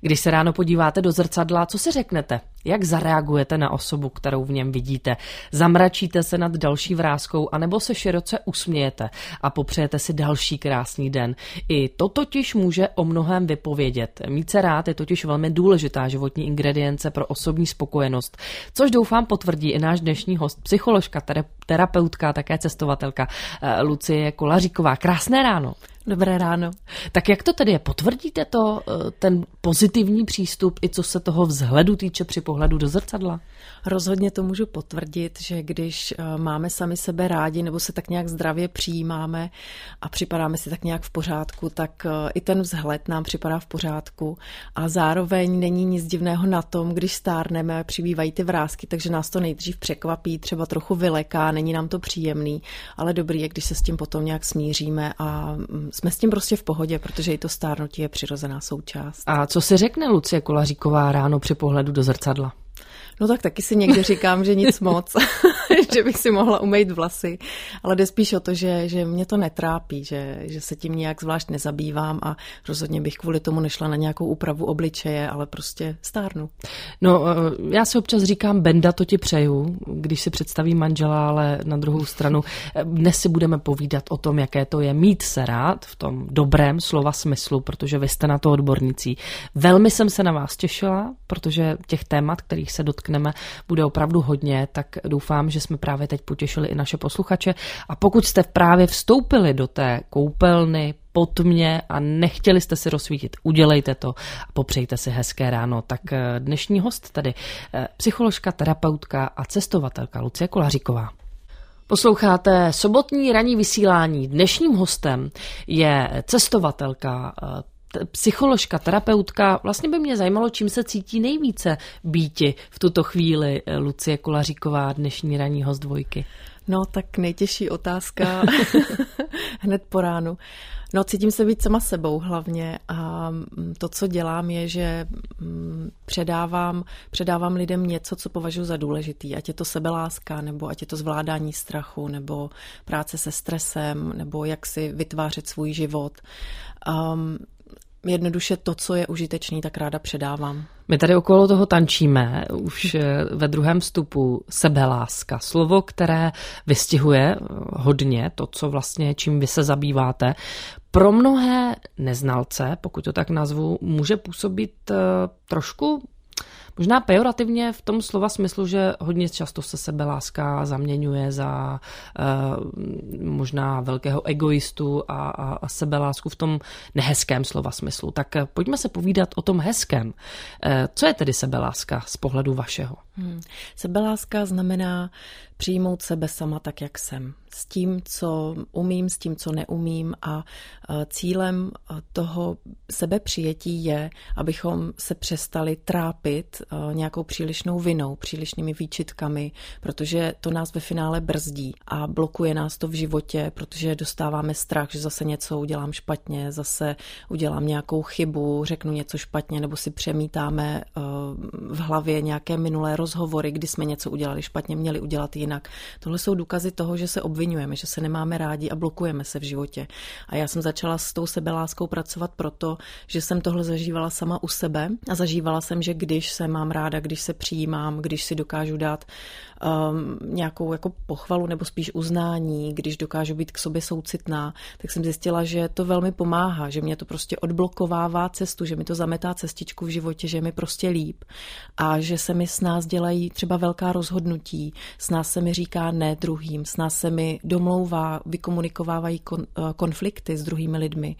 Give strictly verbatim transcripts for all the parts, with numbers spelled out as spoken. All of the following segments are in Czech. Když se ráno podíváte do zrcadla, co si řeknete? Jak zareagujete na osobu, kterou v něm vidíte? Zamračíte se nad další vráskou, anebo se široce usmějete a popřejete si další krásný den? I to totiž může o mnohem vypovědět. Mít se rád je totiž velmi důležitá životní ingredience pro osobní spokojenost, což doufám potvrdí i náš dnešní host, psycholožka, terapeutka, také cestovatelka Lucie Kolaříková. Krásné ráno. Dobré ráno. Tak jak to tedy je? Potvrdíte to, ten pozitivní přístup, i co se toho vzhledu týče při pohledu do zrcadla? Rozhodně to můžu potvrdit, že když máme sami sebe rádi nebo se tak nějak zdravě přijímáme a připadáme si tak nějak v pořádku, tak i ten vzhled nám připadá v pořádku a zároveň není nic divného na tom, když stárneme, přibývají ty vrásky, takže nás to nejdřív překvapí, třeba trochu vyleká, není nám to příjemný, ale dobrý je, když se s tím potom nějak smíříme a jsme s tím prostě v pohodě, protože i to stárnutí je přirozená součást. A co si řekne Lucie Kolaříková ráno při pohledu do zrcadla? No tak taky si někdy říkám, že nic moc, že bych si mohla umýt vlasy, ale jde spíš o to, že, že mě to netrápí, že, že se tím nějak zvlášť nezabývám a rozhodně bych kvůli tomu nešla na nějakou úpravu obličeje, ale prostě stárnu. No já si občas říkám, Benda, to ti přeju, když si představím manžela, ale na druhou stranu dnes si budeme povídat o tom, jaké to je mít se rád v tom dobrém slova smyslu, protože vy jste na to odbornicí. Velmi jsem se na vás těšila, protože těch témat, kterých se dotkneme, bude opravdu hodně, tak doufám, že jsme právě teď potěšili i naše posluchače. A pokud jste právě vstoupili do té koupelny po tmě a nechtěli jste si rozsvítit, udělejte to a popřejte si hezké ráno. Tak dnešní host tady psycholožka, terapeutka a cestovatelka Lucie Kolaříková. Posloucháte sobotní ranní vysílání. Dnešním hostem je cestovatelka, psycholožka, terapeutka. Vlastně by mě zajímalo, čím se cítí nejvíce býti v tuto chvíli Lucie Kolaříková, dnešní ranní host Dvojky. No tak nejtěžší otázka hned po ránu. No cítím se být sama sebou hlavně a to, co dělám, je, že předávám, předávám lidem něco, co považuji za důležitý. Ať je to sebeláska, nebo ať je to zvládání strachu, nebo práce se stresem, nebo jak si vytvářet svůj život. Um, Jednoduše to, co je užitečný, tak ráda předávám. My tady okolo toho tančíme už ve druhém vstupu sebeláska. Slovo, které vystihuje hodně to, co vlastně, čím vy se zabýváte. Pro mnohé neznalce, pokud to tak nazvu, může působit trošku možná pejorativně v tom slova smyslu, že hodně často se sebeláska zaměňuje za uh, možná velkého egoistu a, a, a sebelásku v tom nehezkém slova smyslu. Tak pojďme se povídat o tom hezkém. Uh, co je tedy sebeláska z pohledu vašeho? Hmm. Sebeláska znamená přijmout sebe sama tak, jak jsem. S tím, co umím, s tím, co neumím a cílem toho sebepřijetí je, abychom se přestali trápit nějakou přílišnou vinou, přílišnými výčitkami, protože to nás ve finále brzdí a blokuje nás to v životě, protože dostáváme strach, že zase něco udělám špatně, zase udělám nějakou chybu, řeknu něco špatně, nebo si přemítáme v hlavě nějaké minulé rozhovory, kdy jsme něco udělali špatně, měli udělat jinak. Tohle jsou důkazy toho, že se obviňujeme, že se nemáme rádi a blokujeme se v životě. A já jsem začala s tou sebeláskou pracovat proto, že jsem tohle zažívala sama u sebe a zažívala jsem, že když se mám ráda, když se přijímám, když si dokážu dát um, nějakou jako pochvalu nebo spíš uznání, když dokážu být k sobě soucitná, tak jsem zjistila, že to velmi pomáhá, že mě to prostě odblokovává cestu, že mi to zametá cestičku v životě, že mi prostě líp a že se mi s nás dělají třeba velká rozhodnutí, s nás se mi říká ne druhým, s nás se mi domlouvá, vykomunikovávají kon, konflikty s druhými lidmi.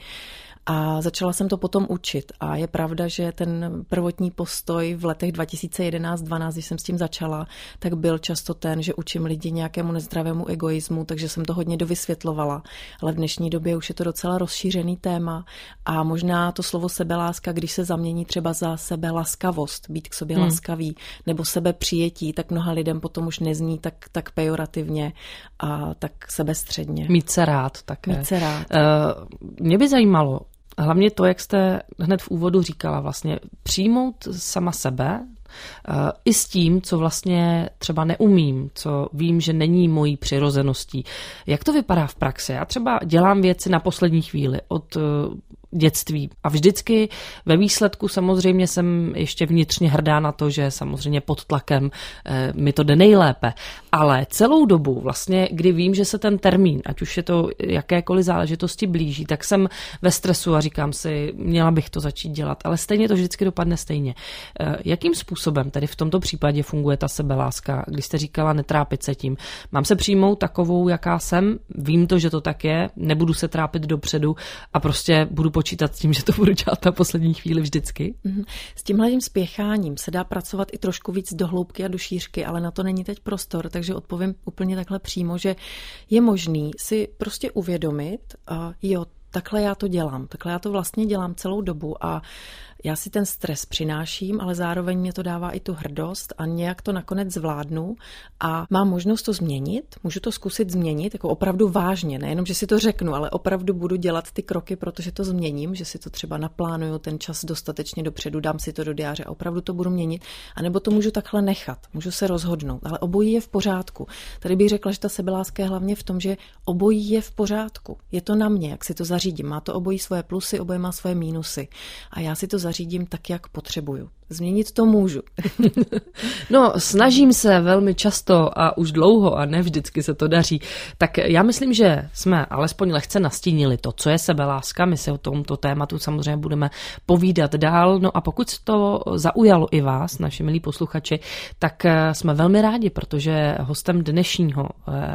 A začala jsem to potom učit. A je pravda, že ten prvotní postoj v letech dva tisíce jedenáct dvanáct, když jsem s tím začala, tak byl často ten, že učím lidi nějakému nezdravému egoismu, takže jsem to hodně dovysvětlovala. Ale v dnešní době už je to docela rozšířený téma. A možná to slovo sebeláska, když se zamění třeba za sebelaskavost, být k sobě hmm. laskavý, nebo sebepřijetí, tak mnoha lidem potom už nezní tak, tak pejorativně a tak sebestředně. Mít se rád také. Mít se rád. Uh, mě by zajímalo, hlavně to, jak jste hned v úvodu říkala, vlastně přijmout sama sebe i s tím, co vlastně třeba neumím, co vím, že není mojí přirozeností. Jak to vypadá v praxi? Já třeba dělám věci na poslední chvíli, od dětství. A vždycky ve výsledku samozřejmě jsem ještě vnitřně hrdá na to, že samozřejmě pod tlakem eh, mi to jde nejlépe. Ale celou dobu vlastně, kdy vím, že se ten termín, ať už je to jakékoliv záležitosti blíží, tak jsem ve stresu a říkám si, měla bych to začít dělat. Ale stejně to vždycky dopadne stejně. Eh, jakým způsobem tedy v tomto případě funguje ta sebeláska? Když jste říkala netrápit se tím. Mám se přijmout takovou, jaká jsem, vím to, že to tak je, nebudu se trápit dopředu a prostě budu počítat s tím, že to budu dělat na poslední chvíli vždycky. S tímhletím spěcháním se dá pracovat i trošku víc do hloubky a do šířky, ale na to není teď prostor, takže odpovím úplně takhle přímo, že je možný si prostě uvědomit, uh, jo, takhle já to dělám, takhle já to vlastně dělám celou dobu a já si ten stres přináším, ale zároveň mě to dává i tu hrdost a nějak to nakonec zvládnu a mám možnost to změnit, můžu to zkusit změnit, jako opravdu vážně, nejenom, že si to řeknu, ale opravdu budu dělat ty kroky, protože to změním, že si to třeba naplánuju ten čas dostatečně dopředu, dám si to do diáře a opravdu to budu měnit, anebo to můžu takhle nechat, můžu se rozhodnout, ale obojí je v pořádku. Tady bych řekla, že ta sebeláska je hlavně v tom, že obojí je v pořádku, je to na mě, jak si to zařídím, má to obojí svoje plusy, oboje má svoje mínusy a já si to zařídím tak, jak potřebuju. Změnit to můžu. No, snažím se velmi často a už dlouho a ne vždycky se to daří. Tak já myslím, že jsme alespoň lehce nastínili to, co je sebeláska. My se o tomto tématu samozřejmě budeme povídat dál. No a pokud to zaujalo i vás, naši milí posluchači, tak jsme velmi rádi, protože hostem dnešního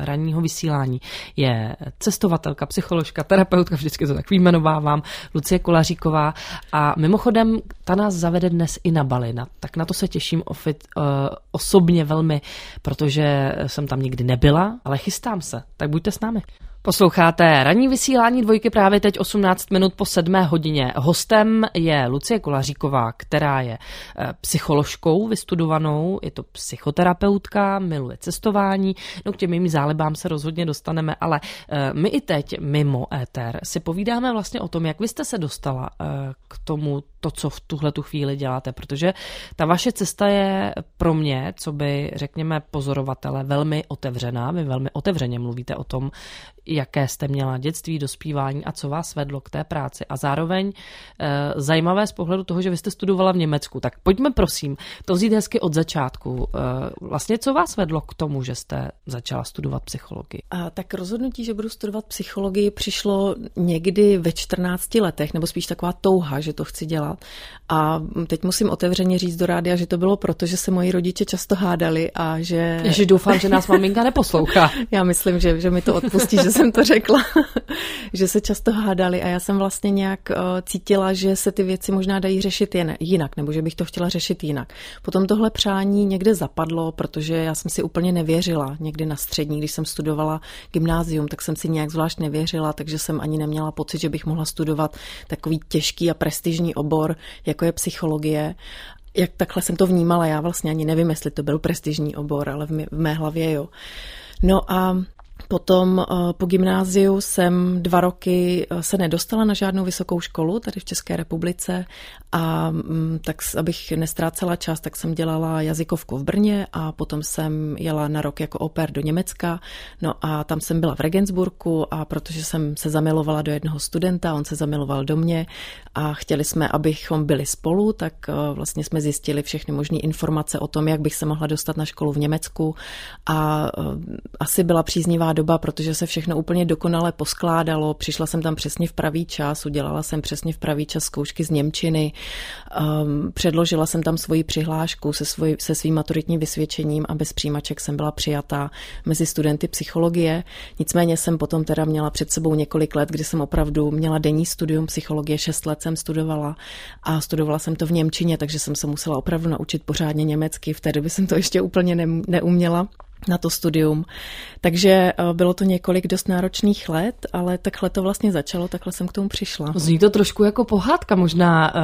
ranního vysílání je cestovatelka, psycholožka, terapeutka, vždycky to tak vyjmenovávám, Lucie Kolaříková. A mimochodem, ta nás zavede dnes i na Balina. Tak na to se těším ofit, uh, osobně velmi, protože jsem tam nikdy nebyla, ale chystám se. Tak buďte s námi. Posloucháte ranní vysílání Dvojky právě teď osmnáct minut po sedmé hodině. Hostem je Lucie Kolaříková, která je psycholožkou vystudovanou, je to psychoterapeutka, miluje cestování, no k těm mým zálibám se rozhodně dostaneme, ale my i teď mimo éter si povídáme vlastně o tom, jak vy jste se dostala k tomu, to, co v tuhle tu chvíli děláte, protože ta vaše cesta je pro mě, co by řekněme pozorovatele, velmi otevřená, vy velmi otevřeně mluvíte o tom, jaké jste měla dětství, dospívání a co vás vedlo k té práci. A zároveň e, zajímavé z pohledu toho, že vy jste studovala v Německu. Tak pojďme prosím to vzít hezky od začátku. E, vlastně co vás vedlo k tomu, že jste začala studovat psychologii? A tak rozhodnutí, že budu studovat psychologii, přišlo někdy ve čtrnácti letech, nebo spíš taková touha, že to chci dělat. A teď musím otevřeně říct do rádia, že to bylo proto, že se moji rodiče často hádali a že... Ježi, doufám, že nás maminka neposlouchá. Já myslím, že, že mi to odpustí, že jsem to řekla, že se často hádali a já jsem vlastně nějak cítila, že se ty věci možná dají řešit jen jinak, nebo že bych to chtěla řešit jinak. Potom tohle přání někde zapadlo, protože já jsem si úplně nevěřila někdy na střední, když jsem studovala gymnázium, tak jsem si nějak zvlášť nevěřila, takže jsem ani neměla pocit, že bych mohla studovat takový těžký a prestižní obor, jako je psychologie. Jak takhle jsem to vnímala, já vlastně ani nevím, jestli to byl prestižní obor, ale v mé, v mé hlavě jo. No a potom po gymnáziu jsem dva roky se nedostala na žádnou vysokou školu tady v České republice a tak, abych nestrácela čas, tak jsem dělala jazykovku v Brně a potom jsem jela na rok jako au pair do Německa. No a tam jsem byla v Regensburgu a protože jsem se zamilovala do jednoho studenta, on se zamiloval do mě a chtěli jsme, abychom byli spolu, tak vlastně jsme zjistili všechny možné informace o tom, jak bych se mohla dostat na školu v Německu a asi byla příznivá doba, protože se všechno úplně dokonale poskládalo. Přišla jsem tam přesně v pravý čas, udělala jsem přesně v pravý čas zkoušky z němčiny, um, předložila jsem tam svoji přihlášku se, svoj, se svým maturitním vysvědčením a bez přijímaček jsem byla přijata mezi studenty psychologie. Nicméně jsem potom teda měla před sebou několik let, kdy jsem opravdu měla denní studium psychologie, šest let jsem studovala a studovala jsem to v němčině, takže jsem se musela opravdu naučit pořádně německy. V té době jsem to ještě úplně ne- neuměla. na to studium. Takže bylo to několik dost náročných let, ale takhle to vlastně začalo, takhle jsem k tomu přišla. Zní to trošku jako pohádka, možná uh,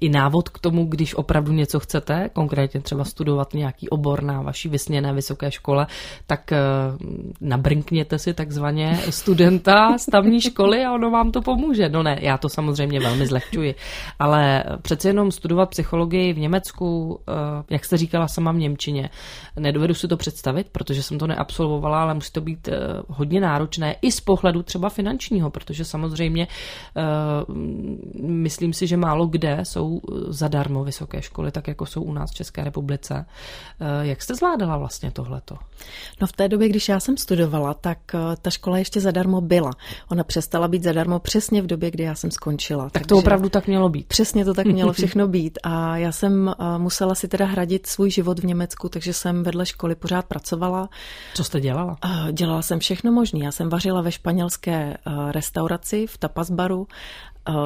i návod k tomu, když opravdu něco chcete, konkrétně třeba studovat nějaký obor na vaší vysněné vysoké škole, tak uh, nabrnkněte si takzvaně studenta stavní školy a ono vám to pomůže. No ne, já to samozřejmě velmi zlehčuji, ale přece jenom studovat psychologii v Německu, uh, jak jste říkala sama v němčině, nedovedu si to představit, bavit, protože jsem to neabsolvovala, ale musí to být uh, hodně náročné i z pohledu třeba finančního, protože samozřejmě uh, myslím si, že málo kde jsou zadarmo vysoké školy, tak jako jsou u nás v České republice. Uh, jak jste zvládala vlastně tohleto? No v té době, když já jsem studovala, tak uh, ta škola ještě zadarmo byla. Ona přestala být zadarmo přesně v době, kdy já jsem skončila. Tak takže to opravdu tak mělo být. Přesně to tak mělo všechno být a já jsem uh, musela si teda hradit svůj život v Německu, takže jsem vedle školy pořád pracovala. Co jste dělala? Uh, dělala jsem všechno možné. Já jsem vařila ve španělské uh, restauraci, v tapas baru.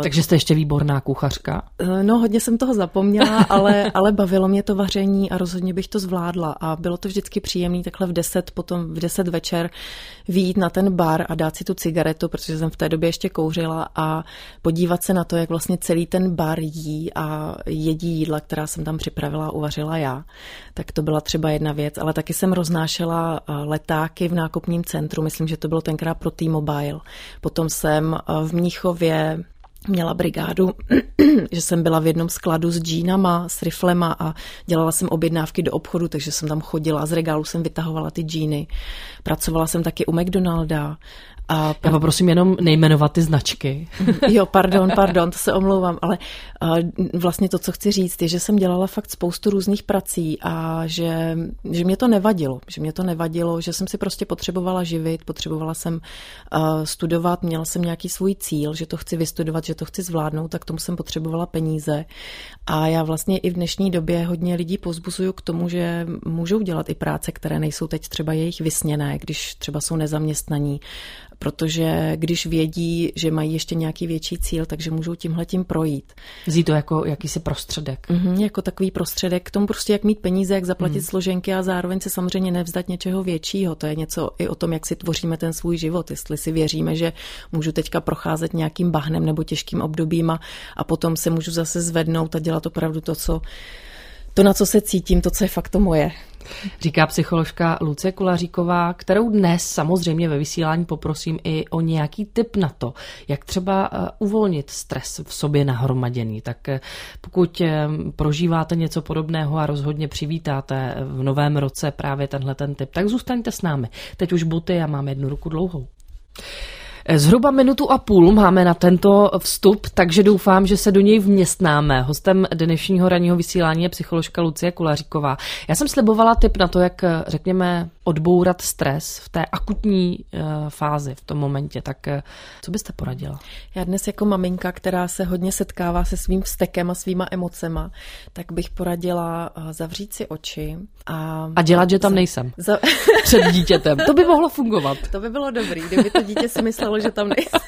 Takže jste ještě výborná kuchařka? No, hodně jsem toho zapomněla, ale, ale bavilo mě to vaření a rozhodně bych to zvládla. A bylo to vždycky příjemné takhle v deset, potom v deset večer vyjít na ten bar a dát si tu cigaretu, protože jsem v té době ještě kouřila a podívat se na to, jak vlastně celý ten bar jí a jedí jídla, která jsem tam připravila a uvařila já. Tak to byla třeba jedna věc, ale taky jsem roznášela letáky v nákupním centru, myslím, že to bylo tenkrát pro T-Mobile. Potom jsem v Mnichově měla brigádu, že jsem byla v jednom skladu s džínama, s riflema a dělala jsem objednávky do obchodu, takže jsem tam chodila a z regálu jsem vytahovala ty džíny. Pracovala jsem taky u McDonalda. A já poprosím jenom nejmenovat ty značky. Jo, pardon, pardon, to se omlouvám, ale vlastně to, co chci říct, je, že jsem dělala fakt spoustu různých prací a že, že mě to nevadilo, že mě to nevadilo, že jsem si prostě potřebovala živit, potřebovala jsem studovat, měla jsem nějaký svůj cíl, že to chci vystudovat, že to chci zvládnout, tak tomu jsem potřebovala peníze. A já vlastně i v dnešní době hodně lidí povzbuzuju k tomu, že můžou dělat i práce, které nejsou teď třeba jejich vysněné, když třeba jsou nezaměstnaní. Protože když vědí, že mají ještě nějaký větší cíl, takže můžou tímhletím projít. Vzít to jako jakýsi prostředek. Mm-hmm, jako takový prostředek k tomu prostě, jak mít peníze, jak zaplatit mm. složenky a zároveň se samozřejmě nevzdat něčeho většího. To je něco i o tom, jak si tvoříme ten svůj život. Jestli si věříme, že můžu teďka procházet nějakým bahnem nebo těžkým obdobím a, a potom se můžu zase zvednout a dělat opravdu to, co, to, na co se cítím, to, co je fakt to moje. Říká psycholožka Lucie Kolaříková, kterou dnes samozřejmě ve vysílání poprosím i o nějaký tip na to, jak třeba uvolnit stres v sobě nahromaděný. Tak pokud prožíváte něco podobného a rozhodně přivítáte v novém roce právě tenhle ten tip, tak zůstaňte s námi. Teď už boty, já mám jednu ruku dlouhou. Zhruba minutu a půl máme na tento vstup, takže doufám, že se do něj vměstnáme. Hostem dnešního ranního vysílání je psycholožka Lucie Kolaříková. Já jsem slibovala tip na to, jak, řekněme, odbourat stres v té akutní fázi, v tom momentě. Tak co byste poradila? Já dnes jako maminka, která se hodně setkává se svým vztekem a svýma emocema, tak bych poradila zavřít si oči a... A dělat, že tam nejsem. Za... Před dítětem. To by mohlo fungovat. To by bylo dobrý, kdyby to dítě si myslelo, že tam nejsem.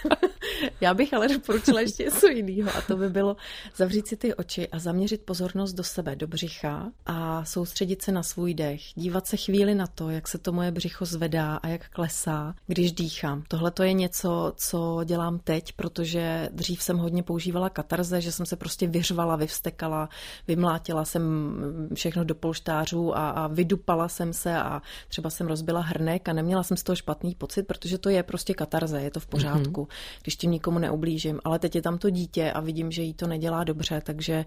Já bych ale doporučila ještě něco jiného a to by bylo zavřít si ty oči a zaměřit pozornost do sebe, do břicha a soustředit se na svůj dech. Dívat se chvíli na to, jak se to moje břicho zvedá a jak klesá, když dýchám. Tohle to je něco, co dělám teď, protože dřív jsem hodně používala katarze, že jsem se prostě vyřvala, vyvstekala, vymlátila jsem všechno do polštářů a, a vydupala jsem se a třeba jsem rozbila hrnek a neměla jsem z toho špatný pocit, protože to je prostě katarze, je to v pořádku. Mm-hmm. Když tím nikomu neublížím, ale teď je tam to dítě a vidím, že jí to nedělá dobře, takže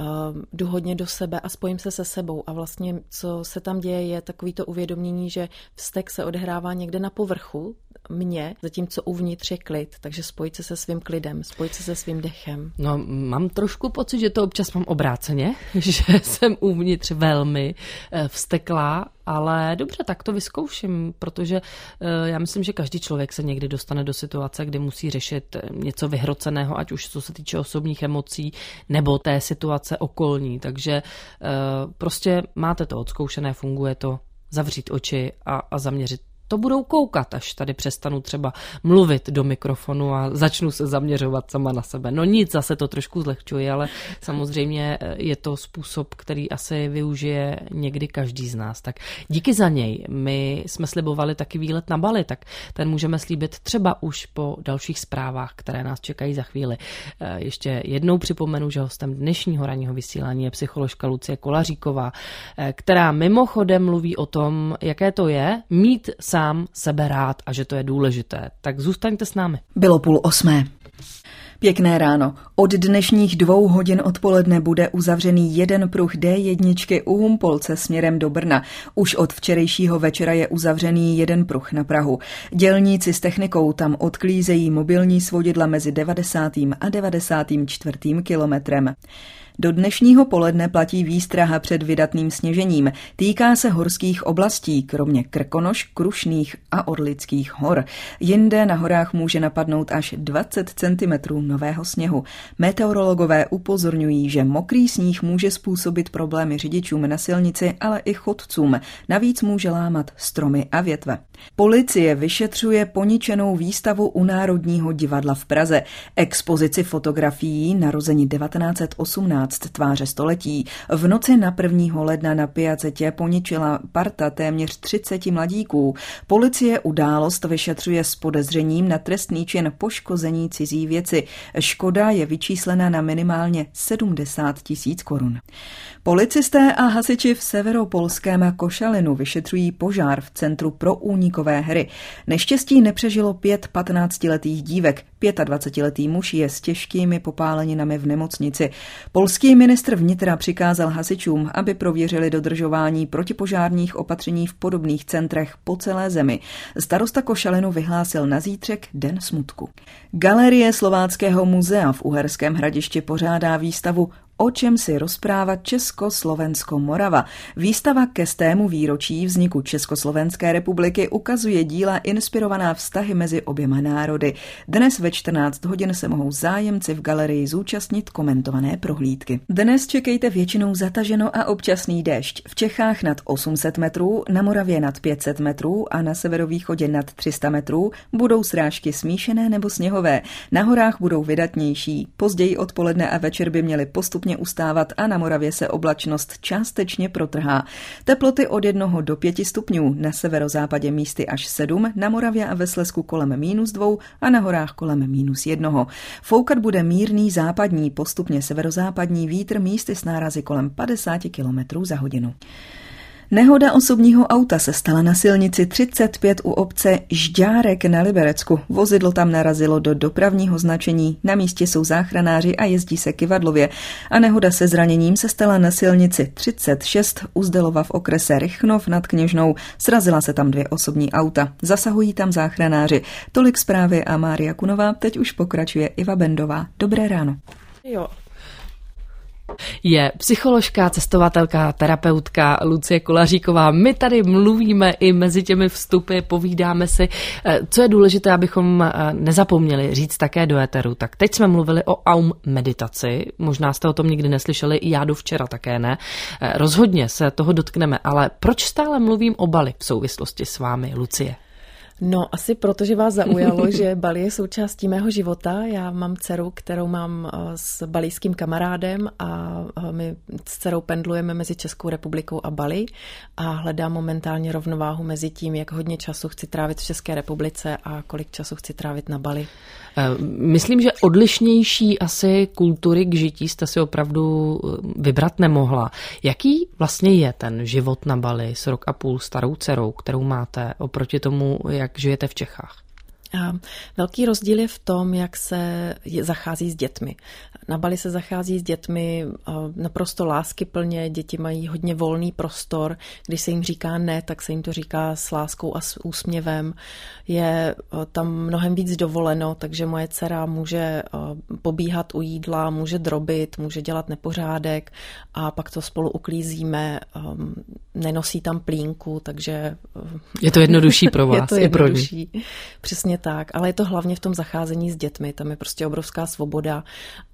uh, jdu hodně do sebe a spojím se se sebou a vlastně co se tam děje je takový to uvědomění, že vztek se odehrává někde na povrchu mě, zatímco uvnitř je klid, takže spojit se se svým klidem, spojit se se svým dechem. No, mám trošku pocit, že to občas mám obráceně, že jsem uvnitř velmi vzteklá, ale dobře, tak to vyzkouším, protože já myslím, že každý člověk se někdy dostane do situace, kdy musí řešit něco vyhroceného, ať už co se týče osobních emocí, nebo té situace okolní, takže prostě máte to odzkoušené, funguje to, zavřít oči a, a zaměřit. To budou koukat, až tady přestanu třeba mluvit do mikrofonu a začnu se zaměřovat sama na sebe. No nic, zase to trošku zlehčuji, ale samozřejmě je to způsob, který asi využije někdy každý z nás. Tak díky za něj. My jsme slibovali taky výlet na Bali, tak ten můžeme slíbit třeba už po dalších zprávách, které nás čekají za chvíli. Ještě jednou připomenu, že hostem dnešního ranního vysílání je psycholožka Lucie Kolaříková, která mimochodem mluví o tom, jaké to je mít sám sebe rád a že to je důležité. Tak zůstaňte s námi. Bylo půl osmé. Pěkné ráno. Od dnešních dvou hodin odpoledne bude uzavřený jeden pruh D jedna u Humpolce směrem do Brna. Už od včerejšího večera je uzavřený jeden pruh na Prahu. Dělníci s technikou tam odklízejí mobilní svodidla mezi devadesátým a devadesátým čtvrtým kilometrem. Do dnešního poledne platí výstraha před vydatným sněžením. Týká se horských oblastí, kromě Krkonoš, Krušných a Orlických hor. Jinde na horách může napadnout až dvacet centimetrů nového sněhu. Meteorologové upozorňují, že mokrý sníh může způsobit problémy řidičům na silnici, ale i chodcům. Navíc může lámat stromy a větve. Policie vyšetřuje poničenou výstavu u Národního divadla v Praze. Expozici fotografií narození devatenáct set osmnáct tváře století. V noci na prvního ledna na Piacetě poničila parta téměř třicet mladíků. Policie událost vyšetřuje s podezřením na trestný čin poškození cizí věci. Škoda je vyčíslena na minimálně sedmdesát tisíc korun. Policisté a hasiči v severopolském Košalinu vyšetřují požár v Centru pro únikové hry. Neštěstí nepřežilo pět patnáctiletých dívek. dvacetiletý muž je s těžkými popáleninami v nemocnici. Polský ministr vnitra přikázal hasičům, aby prověřili dodržování protipožárních opatření v podobných centrech po celé zemi. Starosta Košalinu vyhlásil na zítřek Den smutku. Galerie Slováckého muzea v Uherském Hradišti pořádá výstavu O čem si rozprávat Česko-Slovensko-Morava. Výstava ke stému výročí vzniku Československé republiky ukazuje díla inspirovaná vztahy mezi oběma národy. Dnes ve čtrnáct hodin se mohou zájemci v galerii zúčastnit komentované prohlídky. Dnes čekejte většinou zataženo a občasný déšť. V Čechách nad osm set metrů, na Moravě nad pět set metrů a na severovýchodě nad tři sta metrů budou srážky smíšené nebo sněhové. Na horách budou vydatnější. Později odpoledne a večer by měly postupně ustávat a na Moravě se oblačnost částečně protrhá. Teploty od jednoho do pěti stupňů, na severozápadě místy až sedm, na Moravě a ve Slezsku kolem mínus dva a na horách kolem mínus jednoho. Foukat bude mírný západní, postupně severozápadní vítr místy s nárazy kolem padesát kilometrů za hodinu. Nehoda osobního auta se stala na silnici třicet pět u obce Žďárek na Liberecku. Vozidlo tam narazilo do dopravního značení, na místě jsou záchranáři a jezdí se kyvadlově. A nehoda se zraněním se stala na silnici třicet šest u Zdelova v okrese Rychnov nad Kněžnou. Srazila se tam dvě osobní auta. Zasahují tam záchranáři. Tolik zprávy a Mária Kunová, teď už pokračuje Iva Bendová. Dobré ráno. Jo. Je psycholožka, cestovatelka, terapeutka Lucie Kolaříková. My tady mluvíme i mezi těmi vstupy, povídáme si, co je důležité, abychom nezapomněli říct také do éteru. Tak teď jsme mluvili o aum meditaci, možná jste o tom nikdy neslyšeli, já do včera také ne. Rozhodně se toho dotkneme, ale proč stále mluvím o Bali v souvislosti s vámi, Lucie? No, asi protože vás zaujalo, že Bali je součástí mého života. Já mám dceru, kterou mám s balijským kamarádem a my s dcerou pendlujeme mezi Českou republikou a Bali a hledám momentálně rovnováhu mezi tím, jak hodně času chci trávit v České republice a kolik času chci trávit na Bali. Myslím, že odlišnější asi kultury k žití jste si opravdu vybrat nemohla. Jaký vlastně je ten život na Bali s rok a půl starou dcerou, kterou máte, oproti tomu, jak jak žijete v Čechách? Velký rozdíl je v tom, jak se zachází s dětmi. Na Bali se zachází s dětmi naprosto láskyplně, děti mají hodně volný prostor, když se jim říká ne, tak se jim to říká s láskou a s úsměvem. Je tam mnohem víc dovoleno, takže moje dcera může pobíhat u jídla, může drobit, může dělat nepořádek a pak to spolu uklízíme, nenosí tam plínku, takže... Je to jednodušší pro vás, je to jednodušší. Přesně tak, ale je to hlavně v tom zacházení s dětmi, tam je prostě obrovská svoboda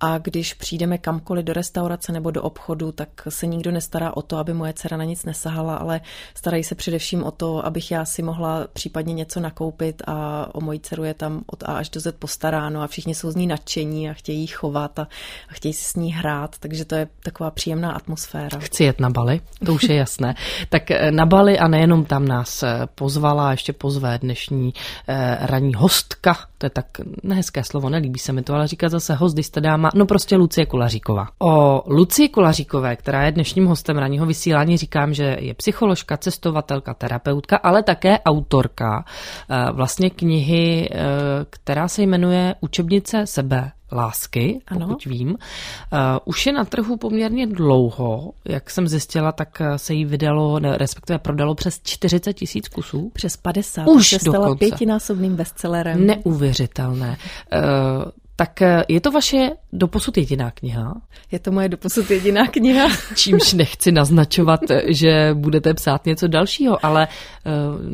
a když přijdeme kamkoliv do restaurace nebo do obchodu, tak se nikdo nestará o to, aby moje dcera na nic nesahala, ale starají se především o to, abych já si mohla případně něco nakoupit a o moji dceru je tam od A až do Z postaráno a všichni jsou z ní nadšení a chtějí jí chovat a, a chtějí si s ní hrát, takže to je taková příjemná atmosféra. Chci jet na Bali, to už je jasné. Tak na Bali a nejenom tam nás pozvala, ještě pozve dnešní ranní hostka, to je tak nehezké slovo, nelíbí se mi to, ale říká zase host, když jste dáma, no prostě Lucie Kolaříková. O Lucii Kolaříkové, která je dnešním hostem ranního vysílání, říkám, že je psycholožka, cestovatelka, terapeutka, ale také autorka vlastně knihy, která se jmenuje Učebnice sebe lásky, ano. Pokud vím. Uh, už je na trhu poměrně dlouho, jak jsem zjistila, tak se jí vydalo, respektive prodalo přes čtyřicet tisíc kusů. Přes padesát. Už se stala pětinásobným bestsellerem. Neuvěřitelné. Uh, Tak je to vaše doposud jediná kniha? Je to moje doposud jediná kniha. Čímž nechci naznačovat, že budete psát něco dalšího, ale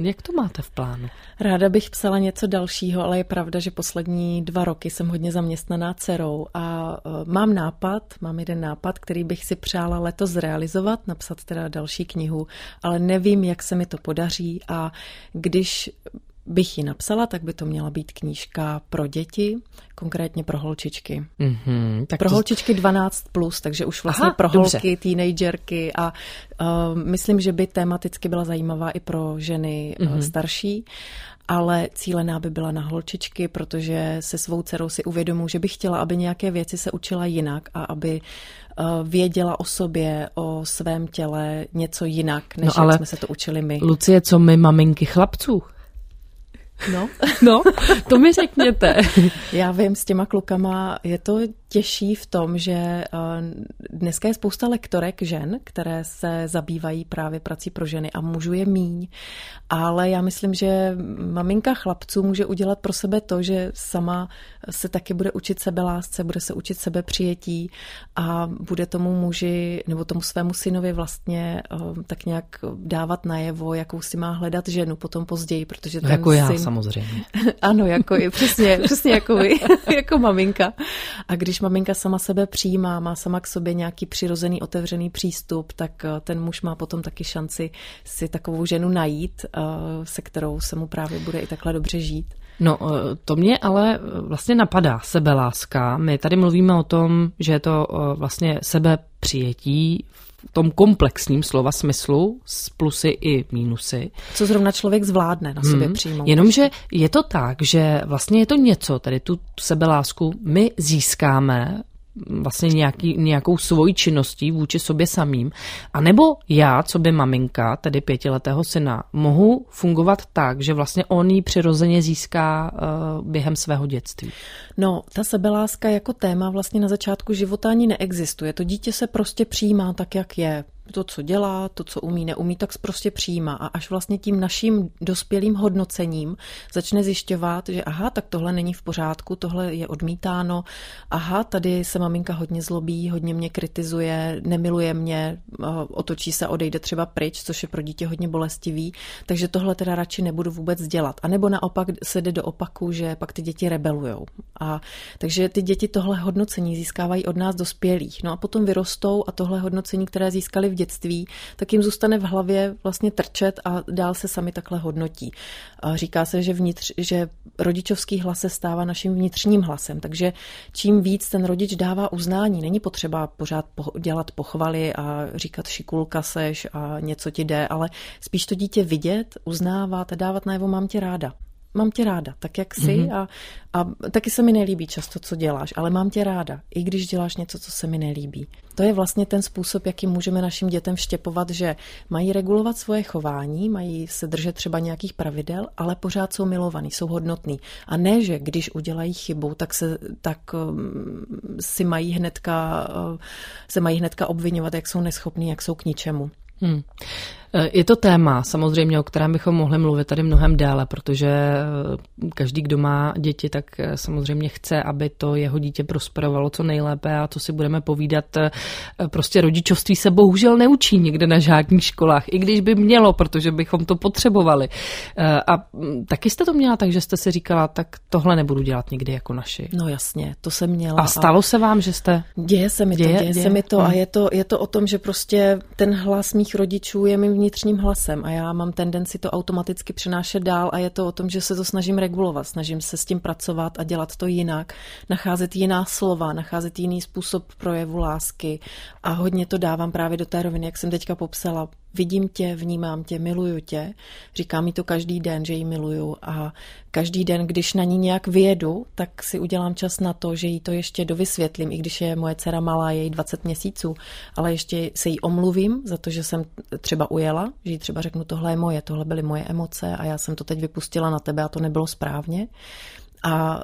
jak to máte v plánu? Ráda bych psala něco dalšího, ale je pravda, že poslední dva roky jsem hodně zaměstnaná dcerou a mám nápad, mám jeden nápad, který bych si přála letos zrealizovat, napsat teda další knihu, ale nevím, jak se mi to podaří, a když bych ji napsala, tak by to měla být knížka pro děti, konkrétně pro holčičky. Mm-hmm, tak pro to... holčičky dvanáct plus, takže už vlastně Aha, pro holky, teenagerky, a uh, myslím, že by tematicky byla zajímavá i pro ženy mm-hmm. starší, ale cílená by byla na holčičky, protože se svou dcerou si uvědomuji, že bych chtěla, aby nějaké věci se učila jinak a aby věděla o sobě, o svém těle něco jinak, než no, jak jsme se to učili my. Lucie, co my maminky chlapců? No. no, to mi řekněte. Já vím, s těma klukama je to těžší v tom, že dneska je spousta lektorek žen, které se zabývají právě prací pro ženy, a mužů je míň. Ale já myslím, že maminka chlapců může udělat pro sebe to, že sama se taky bude učit sebelásce, bude se učit sebepřijetí a bude tomu muži nebo tomu svému synovi vlastně tak nějak dávat najevo, jakou si má hledat ženu potom později, protože ten jako já syn... samozřejmě. Ano, jako i přesně, přesně jako vy, jako maminka. A když maminka sama sebe přijímá, má sama k sobě nějaký přirozený, otevřený přístup, tak ten muž má potom taky šanci si takovou ženu najít, se kterou se mu právě bude i takhle dobře žít. No, to mě ale vlastně napadá, sebeláska. My tady mluvíme o tom, že je to vlastně sebepřijetí v tom komplexním slova smyslu s plusy i mínusy. Co zrovna člověk zvládne na sobě hmm. přijmout. Jenomže je to tak, že vlastně je to něco, tedy tu sebelásku my získáme vlastně nějaký, nějakou svojí činností vůči sobě samým. A nebo já, co by maminka, tedy pětiletého syna, mohu fungovat tak, že vlastně on ji přirozeně získá uh, během svého dětství. No, ta sebeláska jako téma vlastně na začátku života ani neexistuje. To dítě se prostě přijímá tak, jak je. To, co dělá, to, co umí, neumí, tak prostě přijímá. A až vlastně tím naším dospělým hodnocením začne zjišťovat, že aha, tak tohle není v pořádku, tohle je odmítáno, aha, tady se maminka hodně zlobí, hodně mě kritizuje, nemiluje mě, otočí se, odejde třeba pryč, což je pro dítě hodně bolestivý, takže tohle teda radši nebudu vůbec dělat. A nebo naopak se jde do opaku, že pak ty děti rebelujou. A takže ty děti tohle hodnocení získávají od nás dospělých. No a potom vyrostou a tohle hodnocení, které získali v dětství, tak jim zůstane v hlavě vlastně trčet a dál se sami takhle hodnotí. A říká se, že, vnitř, že rodičovský hlas se stává naším vnitřním hlasem, takže čím víc ten rodič dává uznání, není potřeba pořád dělat pochvaly a říkat šikulka seš a něco ti jde, ale spíš to dítě vidět, uznávat a dávat najevo mám tě ráda. Mám tě ráda, tak jak jsi, mm-hmm. a, a taky se mi nelíbí často, co děláš, ale mám tě ráda, i když děláš něco, co se mi nelíbí. To je vlastně ten způsob, jakým můžeme našim dětem vštěpovat, že mají regulovat svoje chování, mají se držet třeba nějakých pravidel, ale pořád jsou milovaní, jsou hodnotní. A ne, že když udělají chybu, tak se tak si mají hnedka, se mají hnedka obvinovat, jak jsou neschopní, jak jsou k ničemu. Hmm. Je to téma samozřejmě, o kterém bychom mohli mluvit tady mnohem déle, protože každý, kdo má děti, tak samozřejmě chce, aby to jeho dítě prosperovalo co nejlépe, a to si budeme povídat. Prostě rodičovství se bohužel neučí nikde na žádných školách, i když by mělo, protože bychom to potřebovali. A taky jste to měla tak, že jste si říkala, tak tohle nebudu dělat nikdy jako naši. No jasně, to jsem měla. A stalo a... se vám, že jste... Děje se mi děje, to, děje, děje se mi to a je to, je to o tom, že prostě ten hlas mých rodičů je mým vnitřním hlasem a já mám tendenci to automaticky přenášet dál, a je to o tom, že se to snažím regulovat, snažím se s tím pracovat a dělat to jinak, nacházet jiná slova, nacházet jiný způsob projevu lásky, a hodně to dávám právě do té roviny, jak jsem teďka popsala. Vidím tě, vnímám tě, miluju tě. Říká mi to každý den, že ji miluju, a každý den, když na ní nějak vyjedu, tak si udělám čas na to, že jí to ještě dovysvětlím, i když je moje dcera malá, je jí dvacet měsíců, ale ještě se jí omluvím za to, že jsem třeba ujela, že jí třeba řeknu, tohle je moje, tohle byly moje emoce a já jsem to teď vypustila na tebe a to nebylo správně. a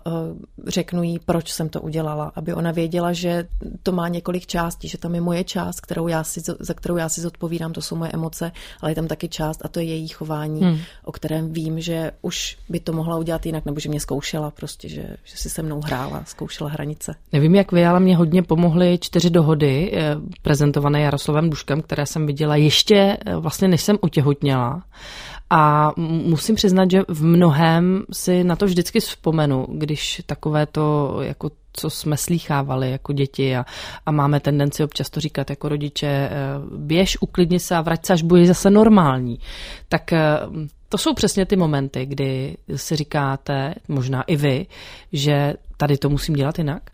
řeknu jí, proč jsem to udělala, aby ona věděla, že to má několik částí, že tam je moje část, kterou já si, za kterou já si zodpovídám, to jsou moje emoce, ale je tam taky část a to je její chování, hmm. o kterém vím, že už by to mohla udělat jinak, nebo že mě zkoušela prostě, že, že si se mnou hrála, zkoušela hranice. Nevím, jak vy, ale mě hodně pomohly čtyři dohody prezentované Jaroslavem Duškem, které jsem viděla ještě vlastně, než jsem otěhotněla. A musím přiznat, že v mnohém si na to vždycky vzpomenu, když takové to, jako co jsme slýchávali jako děti a, a máme tendenci občas to říkat jako rodiče, běž, uklidni se a vrať se, až budeš zase normální. Tak to jsou přesně ty momenty, kdy si říkáte, možná i vy, že tady to musím dělat jinak.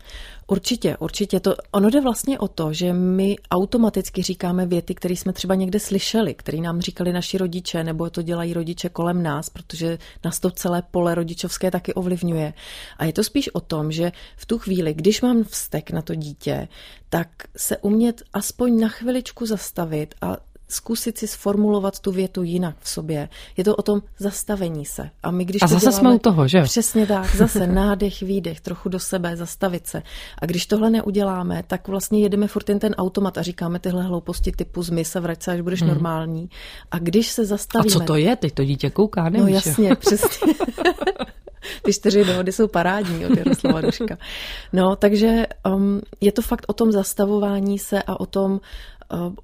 Určitě, určitě. To, ono jde vlastně o to, že my automaticky říkáme věty, které jsme třeba někde slyšeli, které nám říkali naši rodiče, nebo to dělají rodiče kolem nás, protože nás to celé pole rodičovské taky ovlivňuje. A je to spíš o tom, že v tu chvíli, když mám vztek na to dítě, tak se umět aspoň na chviličku zastavit a zkusit si sformulovat tu větu jinak v sobě. Je to o tom zastavení se. A my když a to zase děláme, jsme u toho, že? Přesně tak, zase nádech, výdech, trochu do sebe, zastavit se. A když tohle neuděláme, tak vlastně jedeme furt jen ten automat a říkáme tyhle hlouposti typu zmy se, vrať se, až budeš hmm. normální. A když se zastavíme... A co to je? Teď to dítě kouká, nevíš? No jasně, přesně. Ty čtyři dohody jsou parádní od Jaroslava Duška. No, takže um, je to fakt o tom zastavování se a o tom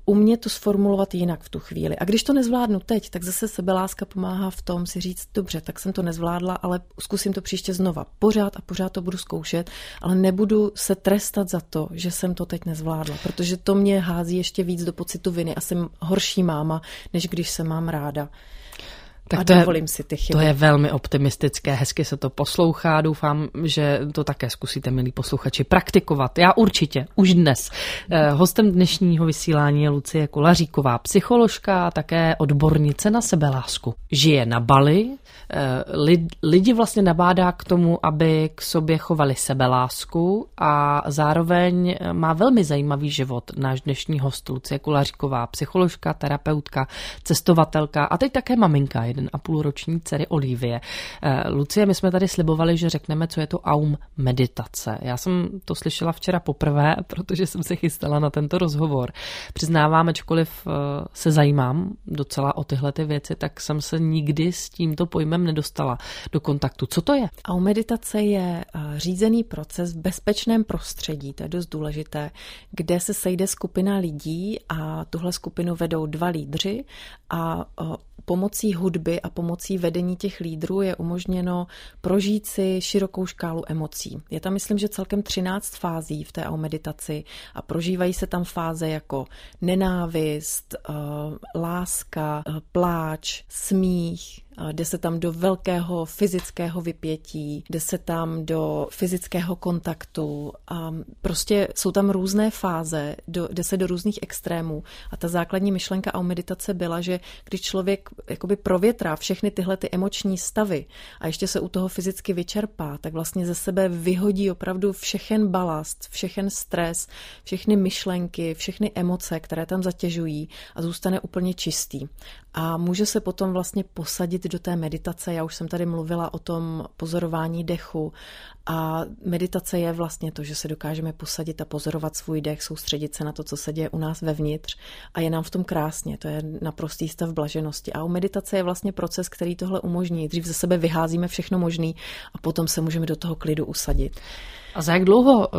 umět to sformulovat jinak v tu chvíli. A když to nezvládnu teď, tak zase sebeláska pomáhá v tom si říct, dobře, tak jsem to nezvládla, ale zkusím to příště znova. Pořád a pořád to budu zkoušet, ale nebudu se trestat za to, že jsem to teď nezvládla, protože to mě hází ještě víc do pocitu viny a jsem horší máma, než když se mám ráda. Tak a to dovolím je, si ty chyby. To je velmi optimistické, hezky se to poslouchá, doufám, že to také zkusíte, milí posluchači, praktikovat. Já určitě, už dnes. Hostem dnešního vysílání je Lucie Kolaříková, psycholožka a také odbornice na sebelásku. Žije na Bali, lidi vlastně nabádá k tomu, aby k sobě chovali sebelásku a zároveň má velmi zajímavý život náš dnešní host Lucie Kolaříková, psycholožka, terapeutka, cestovatelka a teď také maminka jeden a půl roční dcery Olivie. Lucie, my jsme tady slibovali, že řekneme, co je to A U M meditace. Já jsem to slyšela včera poprvé, protože jsem se chystala na tento rozhovor. Přiznávám, ačkoliv se zajímám docela o tyhle ty věci, tak jsem se nikdy s tímto pojmem nedostala do kontaktu. Co to je? A U M meditace je řízený proces v bezpečném prostředí, to je dost důležité, kde se sejde skupina lidí a tuhle skupinu vedou dva lídři a pomocí hudby a pomocí vedení těch lídrů je umožněno prožít si širokou škálu emocí. Je tam, myslím, že celkem třináct fází v té A U M meditaci a prožívají se tam fáze jako nenávist, láska, pláč, smích, jde se tam do velkého fyzického vypětí, jde se tam do fyzického kontaktu a prostě jsou tam různé fáze, do, jde se do různých extrémů. A ta základní myšlenka A U M meditace byla, že když člověk jakoby provětrá všechny tyhle ty emoční stavy a ještě se u toho fyzicky vyčerpá, tak vlastně ze sebe vyhodí opravdu všechen balast, všechen stres, všechny myšlenky, všechny emoce, které tam zatěžují a zůstane úplně čistý. A může se potom vlastně posadit do té meditace. Já už jsem tady mluvila o tom pozorování dechu a meditace je vlastně to, že se dokážeme posadit a pozorovat svůj dech, soustředit se na to, co se děje u nás vevnitř a je nám v tom krásně, to je naprostý stav blaženosti. A u meditace je vlastně proces, který tohle umožní. Dřív ze sebe vyházíme všechno možný a potom se můžeme do toho klidu usadit. A za jak dlouho...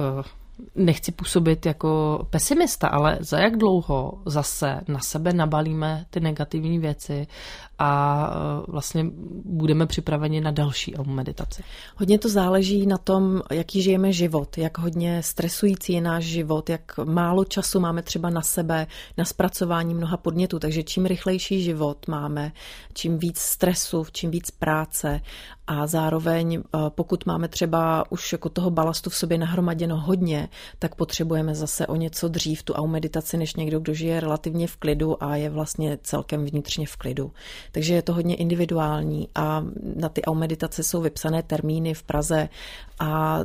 Nechci působit jako pesimista, ale za jak dlouho zase na sebe nabalíme ty negativní věci a vlastně budeme připraveni na další meditaci? Hodně to záleží na tom, jaký žijeme život, jak hodně stresující je náš život, jak málo času máme třeba na sebe, na zpracování mnoha podnětů, takže čím rychlejší život máme, čím víc stresu, čím víc práce a zároveň pokud máme třeba už jako toho balastu v sobě nahromaděno hodně, tak potřebujeme zase o něco dřív tu A U M meditaci, než někdo, kdo žije relativně v klidu a je vlastně celkem vnitřně v klidu. Takže je to hodně individuální a na ty A U M meditace jsou vypsané termíny v Praze A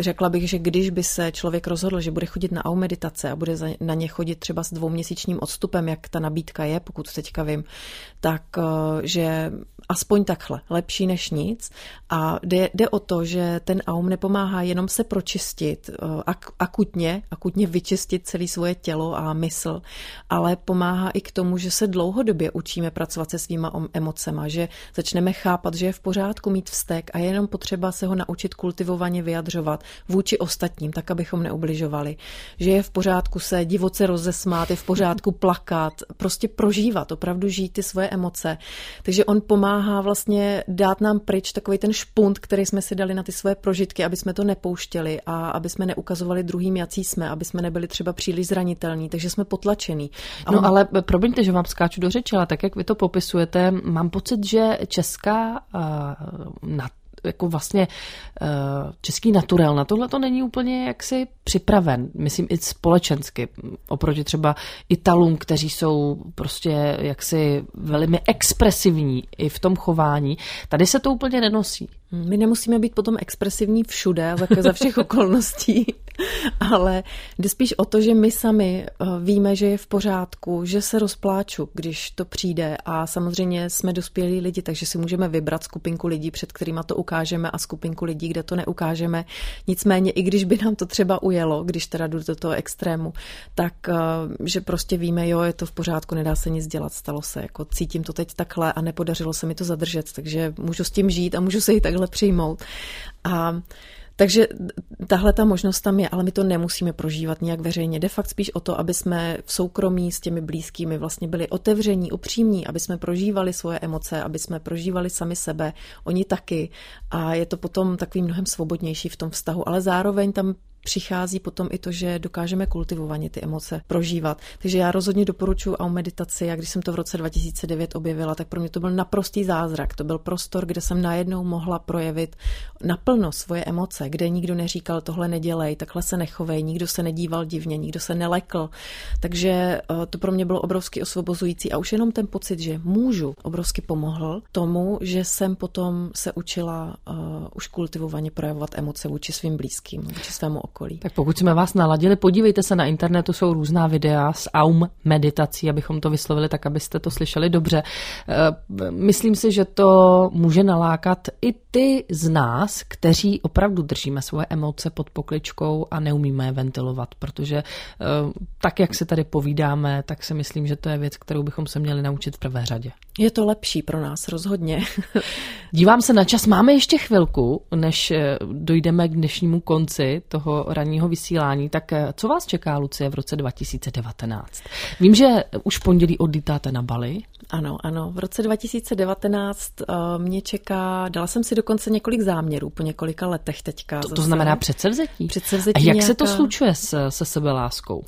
řekla bych, že když by se člověk rozhodl, že bude chodit na aumeditace a bude na ně chodit třeba s dvouměsíčním odstupem, jak ta nabídka je, pokud teďka vím, tak že aspoň takhle, lepší než nic. A jde, jde o to, že ten aum nepomáhá jenom se pročistit, ak, akutně, akutně vyčistit celé svoje tělo a mysl, ale pomáhá i k tomu, že se dlouhodobě učíme pracovat se svýma emocema, že začneme chápat, že je v pořádku mít vztek a je jenom potřeba se ho naučit kultivovaně vyjadřovat vůči ostatním, tak, abychom neubližovali, že je v pořádku se divoce rozesmát, je v pořádku plakat, prostě prožívat, opravdu žít ty svoje emoce. Takže on pomáhá vlastně dát nám pryč takový ten špunt, který jsme si dali na ty svoje prožitky, aby jsme to nepouštěli a aby jsme neukazovali druhým, jací jsme, aby jsme nebyli třeba příliš zranitelní, takže jsme potlačení. No on... ale promiňte, že vám skáču do řeči, ale tak, jak vy to popisujete, mám pocit, že česká uh, na jako vlastně český naturel na tohle to není úplně jaksi připraven, myslím i společensky, oproti třeba Italům, kteří jsou prostě jaksi velmi expresivní i v tom chování. Tady se to úplně nenosí. My nemusíme být potom expresivní všude, za všech okolností, ale jde spíš o to, že my sami víme, že je v pořádku, že se rozpláču, když to přijde, a samozřejmě jsme dospělí lidi, takže si můžeme vybrat skupinku lidí, před kterýma to ukážeme, a skupinku lidí, kde to neukážeme. Nicméně, i když by nám to třeba ujelo, když teda jdu do toho extrému, tak že prostě víme, jo, je to v pořádku, nedá se nic dělat, stalo se, jako cítím to teď takhle a nepodařilo se mi to zadržet, takže můžu s tím žít a můžu se i takhle přijmout. A takže tahle ta možnost tam je, ale my to nemusíme prožívat nějak veřejně. Jde fakt spíš o to, aby jsme v soukromí s těmi blízkými vlastně byli otevření, upřímní, aby jsme prožívali svoje emoce, aby jsme prožívali sami sebe, oni taky. A je to potom takový mnohem svobodnější v tom vztahu, ale zároveň tam přichází potom i to, že dokážeme kultivovaně ty emoce prožívat. Takže já rozhodně doporučuji aumeditaci. Já když jsem to v roce dva tisíce devět objevila, tak pro mě to byl naprostý zázrak. To byl prostor, kde jsem najednou mohla projevit naplno svoje emoce, kde nikdo neříkal, tohle nedělej, takhle se nechovej, nikdo se nedíval divně, nikdo se nelekl. Takže to pro mě bylo obrovsky osvobozující a už jenom ten pocit, že můžu, obrovsky pomohl tomu, že jsem potom se učila uh, už kultivovaně projevovat emoce vůči svým blízkým, vůči svému okolí. Tak pokud jsme vás naladili, podívejte se na internetu, jsou různá videa s aum meditací, abychom to vyslovili tak, abyste to slyšeli dobře. Myslím si, že to může nalákat i ty z nás, kteří opravdu držíme svoje emoce pod pokličkou a neumíme je ventilovat, protože tak, jak se tady povídáme, tak si myslím, že to je věc, kterou bychom se měli naučit v prvé řadě. Je to lepší pro nás, rozhodně. Dívám se na čas, máme ještě chvilku, než dojdeme k dnešnímu konci toho ranního vysílání, tak co vás čeká, Lucie, v roce dva tisíce devatenáct? Vím, že už v pondělí odlítáte na Bali. Ano, ano. V roce dva tisíce devatenáct mě čeká, dala jsem si dokonce několik záměrů po několika letech teďka. To, to znamená předsevzetí? Předsevzetí. A jak nějaká... se to slučuje se, se sebeláskou?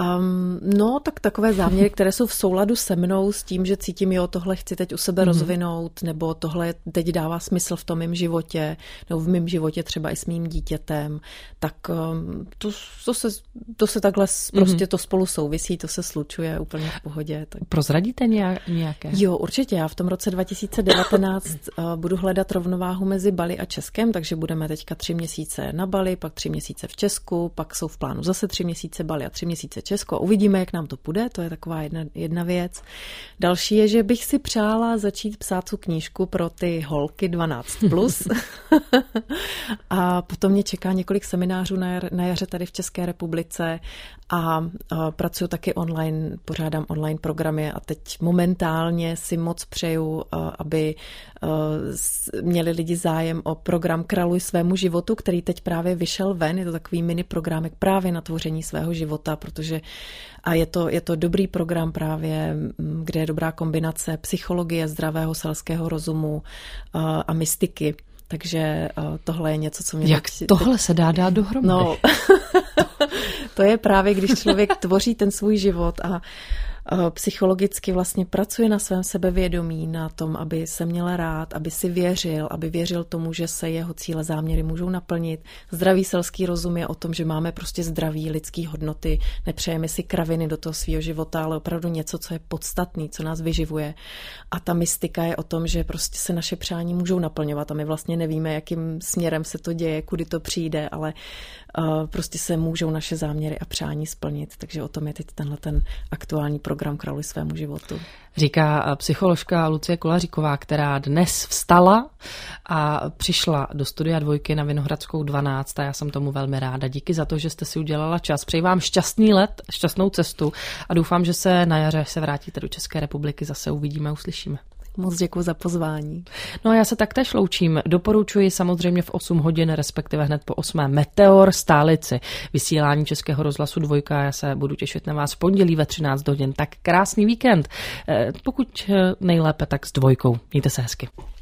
Um, no, tak takové záměry, které jsou v souladu se mnou, s tím, že cítím, jo, tohle chci teď u sebe mm-hmm. rozvinout, nebo tohle teď dává smysl v tom mém životě, nebo v mém životě třeba i s mým dítětem, tak um, to, to, se, to se takhle mm-hmm. prostě to spolu souvisí, to se slučuje úplně v pohodě. Tak... Prozradíte nějaké? Jo, určitě. Já v tom roce dva tisíce devatenáct budu hledat rovnováhu mezi Bali a Českem, takže budeme teďka tři měsíce na Bali, pak tři měsíce v Česku, pak jsou v plánu zase tři měsíce Bali a tři měsíce Česko. Uvidíme, jak nám to půjde, to je taková jedna, jedna věc. Další je, že bych si přála začít psát tu knížku pro ty holky dvanáct plus. A potom mě čeká několik seminářů na, jar, na jaře tady v České republice a, a pracuji taky online, pořádám online programy a teď momentálně si moc přeju, a, aby a, s, měli lidi zájem o program Kraluj svému životu, který teď právě vyšel ven. Je to takový mini programek právě na tvoření svého života, protože a je to, je to dobrý program právě, kde je dobrá kombinace psychologie, zdravého selského rozumu a mystiky. Takže tohle je něco, co mě... Jak tak... tohle se dá dát dohromady? No, to je právě, když člověk tvoří ten svůj život a psychologicky vlastně pracuje na svém sebevědomí, na tom, aby se měl rád, aby si věřil, aby věřil tomu, že se jeho cíle, záměry můžou naplnit. Zdravý selský rozum je o tom, že máme prostě zdravý lidský hodnoty, nepřejeme si kraviny do toho svého života, ale opravdu něco, co je podstatný, co nás vyživuje. A ta mystika je o tom, že prostě se naše přání můžou naplňovat a my vlastně nevíme, jakým směrem se to děje, kudy to přijde, ale uh, prostě se můžou naše záměry a přání splnit. Takže o tom je teď tenhle ten aktuální program Králuj svému životu. Říká psycholožka Lucie Kolaříková, která dnes vstala a přišla do studia Dvojky na Vinohradskou dvanáct a já jsem tomu velmi ráda. Díky za to, že jste si udělala čas. Přeji vám šťastný let, šťastnou cestu a doufám, že se na jaře, až se vrátíte do České republiky, zase uvidíme, uslyšíme. Moc děkuji za pozvání. No a já se taktéž loučím. Doporučuji samozřejmě v osm hodin, respektive hned po osmé Meteor Stálici. Vysílání Českého rozhlasu Dvojka. Já se budu těšit na vás v pondělí ve třináct hodin. Tak krásný víkend. Pokud nejlépe, tak s Dvojkou. Mějte se hezky.